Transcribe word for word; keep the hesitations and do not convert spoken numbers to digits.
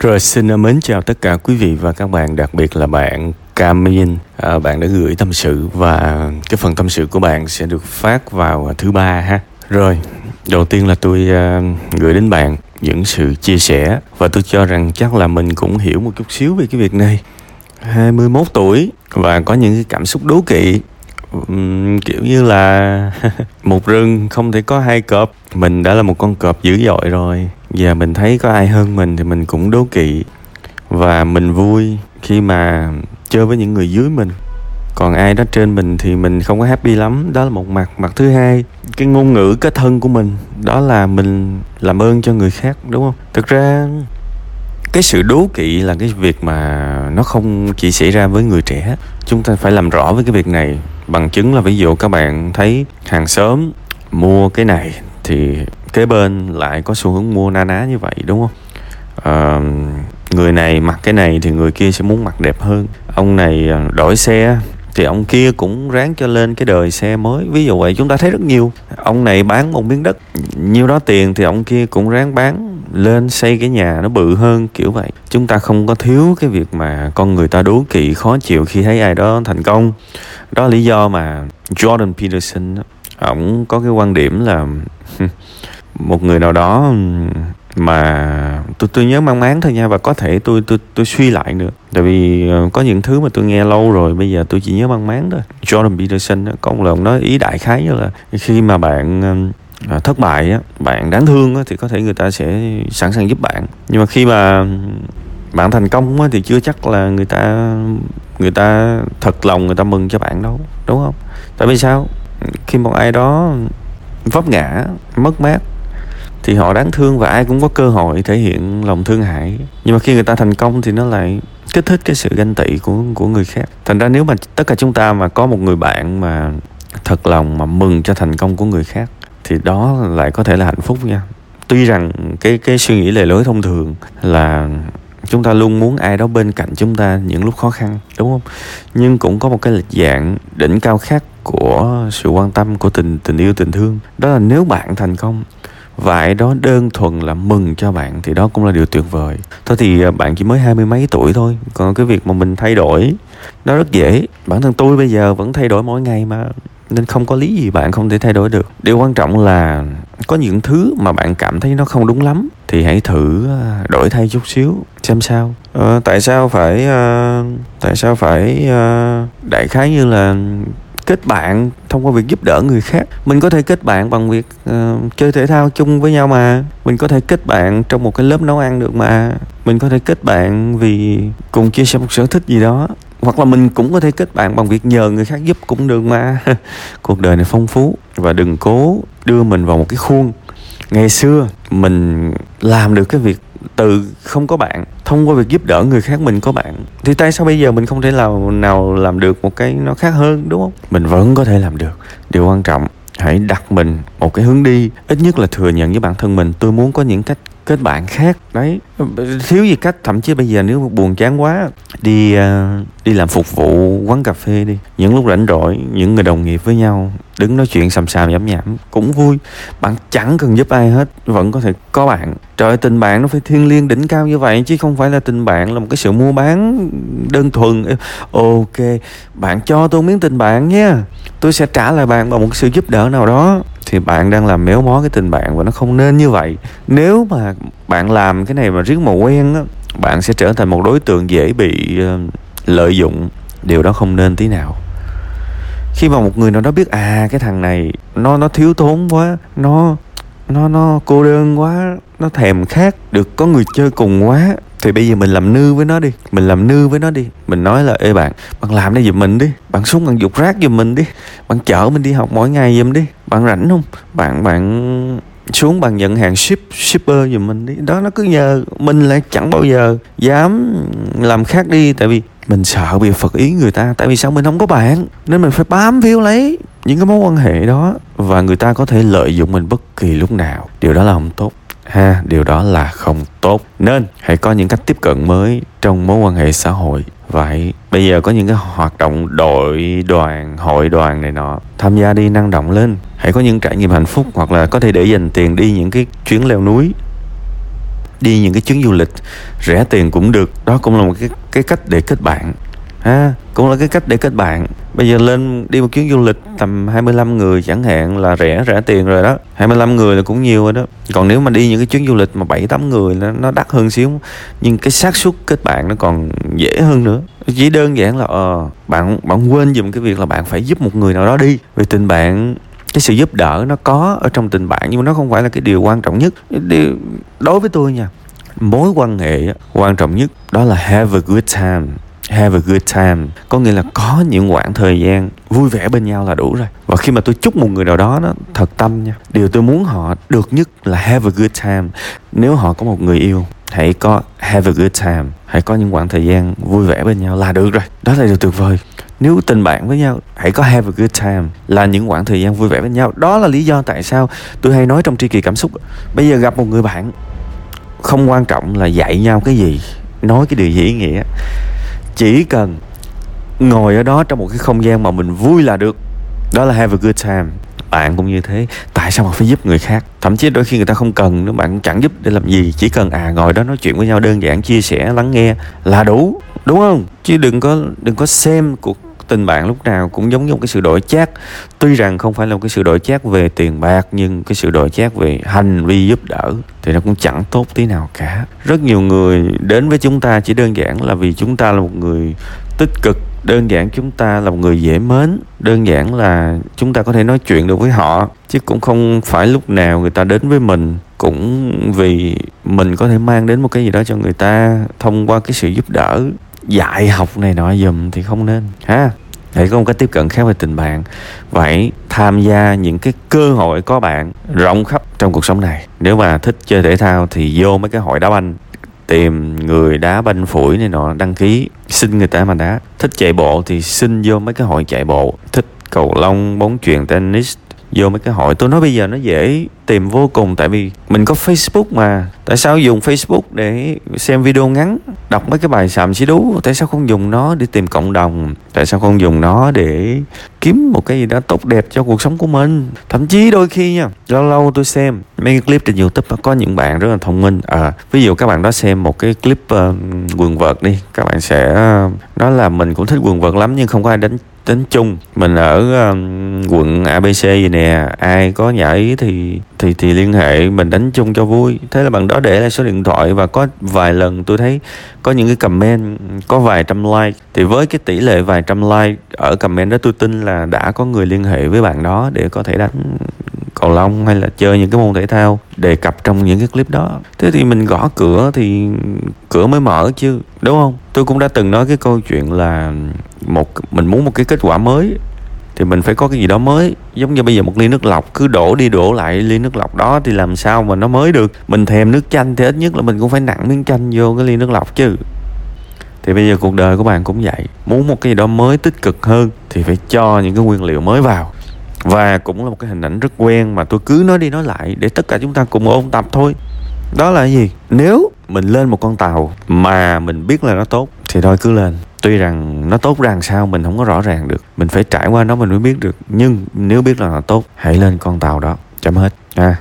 Rồi xin mến chào tất cả quý vị và các bạn, đặc biệt là bạn KMin. À, bạn đã gửi tâm sự và cái phần tâm sự của bạn sẽ được phát vào thứ ba ha. Rồi, đầu tiên là tôi uh, gửi đến bạn những sự chia sẻ và tôi cho rằng chắc là mình cũng hiểu một chút xíu về cái việc này. hai mươi mốt tuổi và có những cái cảm xúc đố kỵ. Uhm, kiểu như là một rừng không thể có hai cọp. Mình đã là một con cọp dữ dội rồi, và mình thấy có ai hơn mình thì mình cũng đố kỵ. Và mình vui khi mà chơi với những người dưới mình, còn ai đó trên mình thì mình không có happy lắm. Đó là một mặt. Mặt thứ hai, cái ngôn ngữ cái thân của mình, đó là mình làm ơn cho người khác, đúng không? Thực ra cái sự đố kỵ là cái việc mà nó không chỉ xảy ra với người trẻ. Chúng ta phải làm rõ với cái việc này. Bằng chứng là ví dụ các bạn thấy hàng xóm mua cái này thì kế bên lại có xu hướng mua na ná như vậy, đúng không? À, người này mặc cái này thì người kia sẽ muốn mặc đẹp hơn. Ông này đổi xe thì ông kia cũng ráng cho lên cái đời xe mới. Ví dụ vậy, chúng ta thấy rất nhiều. Ông này bán một miếng đất nhiêu đó tiền thì ông kia cũng ráng bán lên xây cái nhà nó bự hơn, kiểu vậy. Chúng ta không có thiếu cái việc mà con người ta đố kỵ, khó chịu khi thấy ai đó thành công. Đó là lý do mà Jordan Peterson, ổng có cái quan điểm là một người nào đó mà tôi tôi nhớ mang máng thôi nha, và có thể tôi tôi tôi suy lại nữa, tại vì có những thứ mà tôi nghe lâu rồi, bây giờ tôi chỉ nhớ mang máng thôi. Jordan Peterson có một lần nói ý đại khái như là khi mà bạn thất bại, bạn đáng thương thì có thể người ta sẽ sẵn sàng giúp bạn, nhưng mà khi mà bạn thành công thì chưa chắc là người ta người ta thật lòng người ta mừng cho bạn đâu, đúng không? Tại vì sao? Khi một ai đó vấp ngã, mất mát thì họ đáng thương và ai cũng có cơ hội thể hiện lòng thương hại. Nhưng mà khi người ta thành công thì nó lại kích thích cái sự ganh tị của của người khác. Thành ra nếu mà tất cả chúng ta mà có một người bạn mà thật lòng mà mừng cho thành công của người khác thì đó lại có thể là hạnh phúc nha. Tuy rằng cái cái suy nghĩ lề lối thông thường là chúng ta luôn muốn ai đó bên cạnh chúng ta những lúc khó khăn, đúng không? Nhưng cũng có một cái lịch dạng đỉnh cao khác của sự quan tâm, của tình tình yêu, tình thương. Đó là nếu bạn thành công và ai đó đơn thuần là mừng cho bạn thì đó cũng là điều tuyệt vời. Thôi thì bạn chỉ mới hai mươi mấy tuổi thôi, còn cái việc mà mình thay đổi nó rất dễ. Bản thân tôi bây giờ vẫn thay đổi mỗi ngày mà, nên không có lý gì bạn không thể thay đổi được. Điều quan trọng là có những thứ mà bạn cảm thấy nó không đúng lắm thì hãy thử đổi thay chút xíu xem sao. Ờ, tại sao phải uh, tại sao phải uh, đại khái như là kết bạn thông qua việc giúp đỡ người khác. Mình có thể kết bạn bằng việc uh, chơi thể thao chung với nhau mà. Mình có thể kết bạn trong một cái lớp nấu ăn được mà. Mình có thể kết bạn vì cùng chia sẻ một sở thích gì đó. Hoặc là mình cũng có thể kết bạn bằng việc nhờ người khác giúp cũng được mà. Cuộc đời này phong phú và đừng cố đưa mình vào một cái khuôn. Ngày xưa mình làm được cái việc từ không có bạn, thông qua việc giúp đỡ người khác mình có bạn. Thì tại sao bây giờ mình không thể nào, nào làm được một cái nó khác hơn, đúng không? Mình vẫn có thể làm được. Điều quan trọng, hãy đặt mình một cái hướng đi. Ít nhất là thừa nhận với bản thân mình, tôi muốn có những cách kết bạn khác. Đấy, thiếu gì cách. Thậm chí bây giờ nếu buồn chán quá, đi uh, đi làm phục vụ quán cà phê đi. Những lúc rảnh rỗi, những người đồng nghiệp với nhau, đứng nói chuyện xàm xàm nhảm nhảm cũng vui. Bạn chẳng cần giúp ai hết, vẫn có thể có bạn. Trời ơi, tình bạn nó phải thiêng liêng đỉnh cao như vậy, chứ không phải là tình bạn là một cái sự mua bán đơn thuần. Ok, bạn cho tôi miếng tình bạn nha, tôi sẽ trả lại bạn bằng một sự giúp đỡ nào đó. Thì bạn đang làm méo mó cái tình bạn và nó không nên như vậy. Nếu mà bạn làm cái này mà riết mà quen á, bạn sẽ trở thành một đối tượng dễ bị lợi dụng. Điều đó không nên tí nào. Khi mà một người nào đó biết à cái thằng này nó nó thiếu thốn quá, nó nó nó cô đơn quá, nó thèm khát được có người chơi cùng quá, thì bây giờ mình làm nư với nó đi, mình làm nư với nó đi, mình nói là ê bạn, bạn làm đây giùm mình đi, bạn xuống bạn giục rác giùm mình đi, bạn chở mình đi học mỗi ngày giùm đi, bạn rảnh không, bạn bạn xuống bạn nhận hàng ship shipper giùm mình đi. Đó, nó cứ nhờ, mình lại chẳng bao giờ dám làm khác đi, tại vì mình sợ bị phật ý người ta. Tại vì sao? Mình không có bạn, nên mình phải bám víu lấy những cái mối quan hệ đó, và người ta có thể lợi dụng mình bất kỳ lúc nào. Điều đó là không tốt ha, điều đó là không tốt. Nên hãy có những cách tiếp cận mới trong mối quan hệ xã hội. Vậy bây giờ có những cái hoạt động đội đoàn, hội đoàn này nọ, tham gia đi, năng động lên. Hãy có những trải nghiệm hạnh phúc, hoặc là có thể để dành tiền đi những cái chuyến leo núi, đi những cái chuyến du lịch rẻ tiền cũng được. Đó cũng là một cái, cái cách để kết bạn ha, cũng là cái cách để kết bạn. Bây giờ lên đi một chuyến du lịch tầm hai mươi lăm người chẳng hạn là rẻ rẻ tiền rồi đó. hai mươi lăm người là cũng nhiều rồi đó. Còn nếu mà đi những cái chuyến du lịch mà bảy tám người nó, nó đắt hơn xíu, nhưng cái xác suất kết bạn nó còn dễ hơn nữa. Chỉ đơn giản là ờ, bạn bạn quên giùm cái việc là bạn phải giúp một người nào đó đi. Vì tình bạn, cái sự giúp đỡ nó có ở trong tình bạn, nhưng mà nó không phải là cái điều quan trọng nhất. Điều, đối với tôi nha, mối quan hệ quan trọng nhất đó là have a good time. Have a good time có nghĩa là có những khoảng thời gian vui vẻ bên nhau là đủ rồi. Và khi mà tôi chúc một người nào đó, nó thật tâm nha, điều tôi muốn họ được nhất là have a good time. Nếu họ có một người yêu, hãy có have a good time, hãy có những khoảng thời gian vui vẻ bên nhau là được rồi. Đó là điều tuyệt vời. Nếu tình bạn với nhau, hãy có have a good time, là những khoảng thời gian vui vẻ với nhau. Đó là lý do tại sao tôi hay nói trong Tri Kỳ Cảm Xúc, bây giờ gặp một người bạn, không quan trọng là dạy nhau cái gì, nói cái điều gì ý nghĩa, chỉ cần ngồi ở đó trong một cái không gian mà mình vui là được. Đó là have a good time. Bạn cũng như thế. Tại sao mà phải giúp người khác? Thậm chí đôi khi người ta không cần nữa, bạn chẳng giúp để làm gì. Chỉ cần à ngồi đó nói chuyện với nhau đơn giản, chia sẻ, lắng nghe là đủ, đúng không? Chứ đừng có đừng có xem cuộc tình bạn lúc nào cũng giống như một cái sự đổi chác. Tuy rằng không phải là một cái sự đổi chác về tiền bạc, nhưng cái sự đổi chác về hành vi giúp đỡ thì nó cũng chẳng tốt tí nào cả. Rất nhiều người đến với chúng ta chỉ đơn giản là vì chúng ta là một người tích cực, đơn giản chúng ta là một người dễ mến, đơn giản là chúng ta có thể nói chuyện được với họ, chứ cũng không phải lúc nào người ta đến với mình cũng vì mình có thể mang đến một cái gì đó cho người ta thông qua cái sự giúp đỡ, dạy học này nọ dùm, thì không nên ha. Hãy có một cái tiếp cận khác về tình bạn, vậy tham gia những cái cơ hội có bạn rộng khắp trong cuộc sống này. Nếu mà thích chơi thể thao thì vô mấy cái hội đá banh, tìm người đá banh phủi này nọ đăng ký, xin người ta mà đá. Thích chạy bộ thì xin vô mấy cái hội chạy bộ. Thích cầu lông, bóng chuyền, tennis, vô mấy cái hội. Tôi nói bây giờ nó dễ tìm vô cùng, tại vì mình có Facebook mà. Tại sao dùng Facebook để xem video ngắn, đọc mấy cái bài xàm xí đú? Tại sao không dùng nó để tìm cộng đồng? Tại sao không dùng nó để kiếm một cái gì đó tốt đẹp cho cuộc sống của mình? Thậm chí đôi khi nha, lâu lâu tôi xem mấy clip trên YouTube, có những bạn rất là thông minh. À, ví dụ các bạn đó xem một cái clip uh, quần vợt đi, các bạn sẽ uh, nói là mình cũng thích quần vợt lắm nhưng không có ai đánh đánh chung. Mình ở uh, quận a bê xê gì nè, ai có nhà ý thì thì thì liên hệ mình đánh chung cho vui. Thế là bạn đó để lại số điện thoại, và có vài lần tôi thấy có những cái comment có vài trăm like, thì với cái tỷ lệ vài trăm like ở comment đó, tôi tin là đã có người liên hệ với bạn đó để có thể đánh cầu lông hay là chơi những cái môn thể thao đề cập trong những cái clip đó. Thế thì mình gõ cửa thì cửa mới mở chứ, đúng không? Tôi cũng đã từng nói cái câu chuyện là một mình muốn một cái kết quả mới thì mình phải có cái gì đó mới. Giống như bây giờ một ly nước lọc cứ đổ đi đổ lại ly nước lọc đó thì làm sao mà nó mới được. Mình thèm nước chanh thì ít nhất là mình cũng phải nặn miếng chanh vô cái ly nước lọc chứ. Thì bây giờ cuộc đời của bạn cũng vậy, muốn một cái gì đó mới tích cực hơn thì phải cho những cái nguyên liệu mới vào. Và cũng là một cái hình ảnh rất quen mà tôi cứ nói đi nói lại để tất cả chúng ta cùng ôn tập thôi. Đó là gì? Nếu mình lên một con tàu mà mình biết là nó tốt thì thôi cứ lên. Tuy rằng nó tốt ra sao mình không có rõ ràng được, mình phải trải qua nó mình mới biết được. Nhưng nếu biết là nó tốt, hãy lên con tàu đó. Chấm hết. À,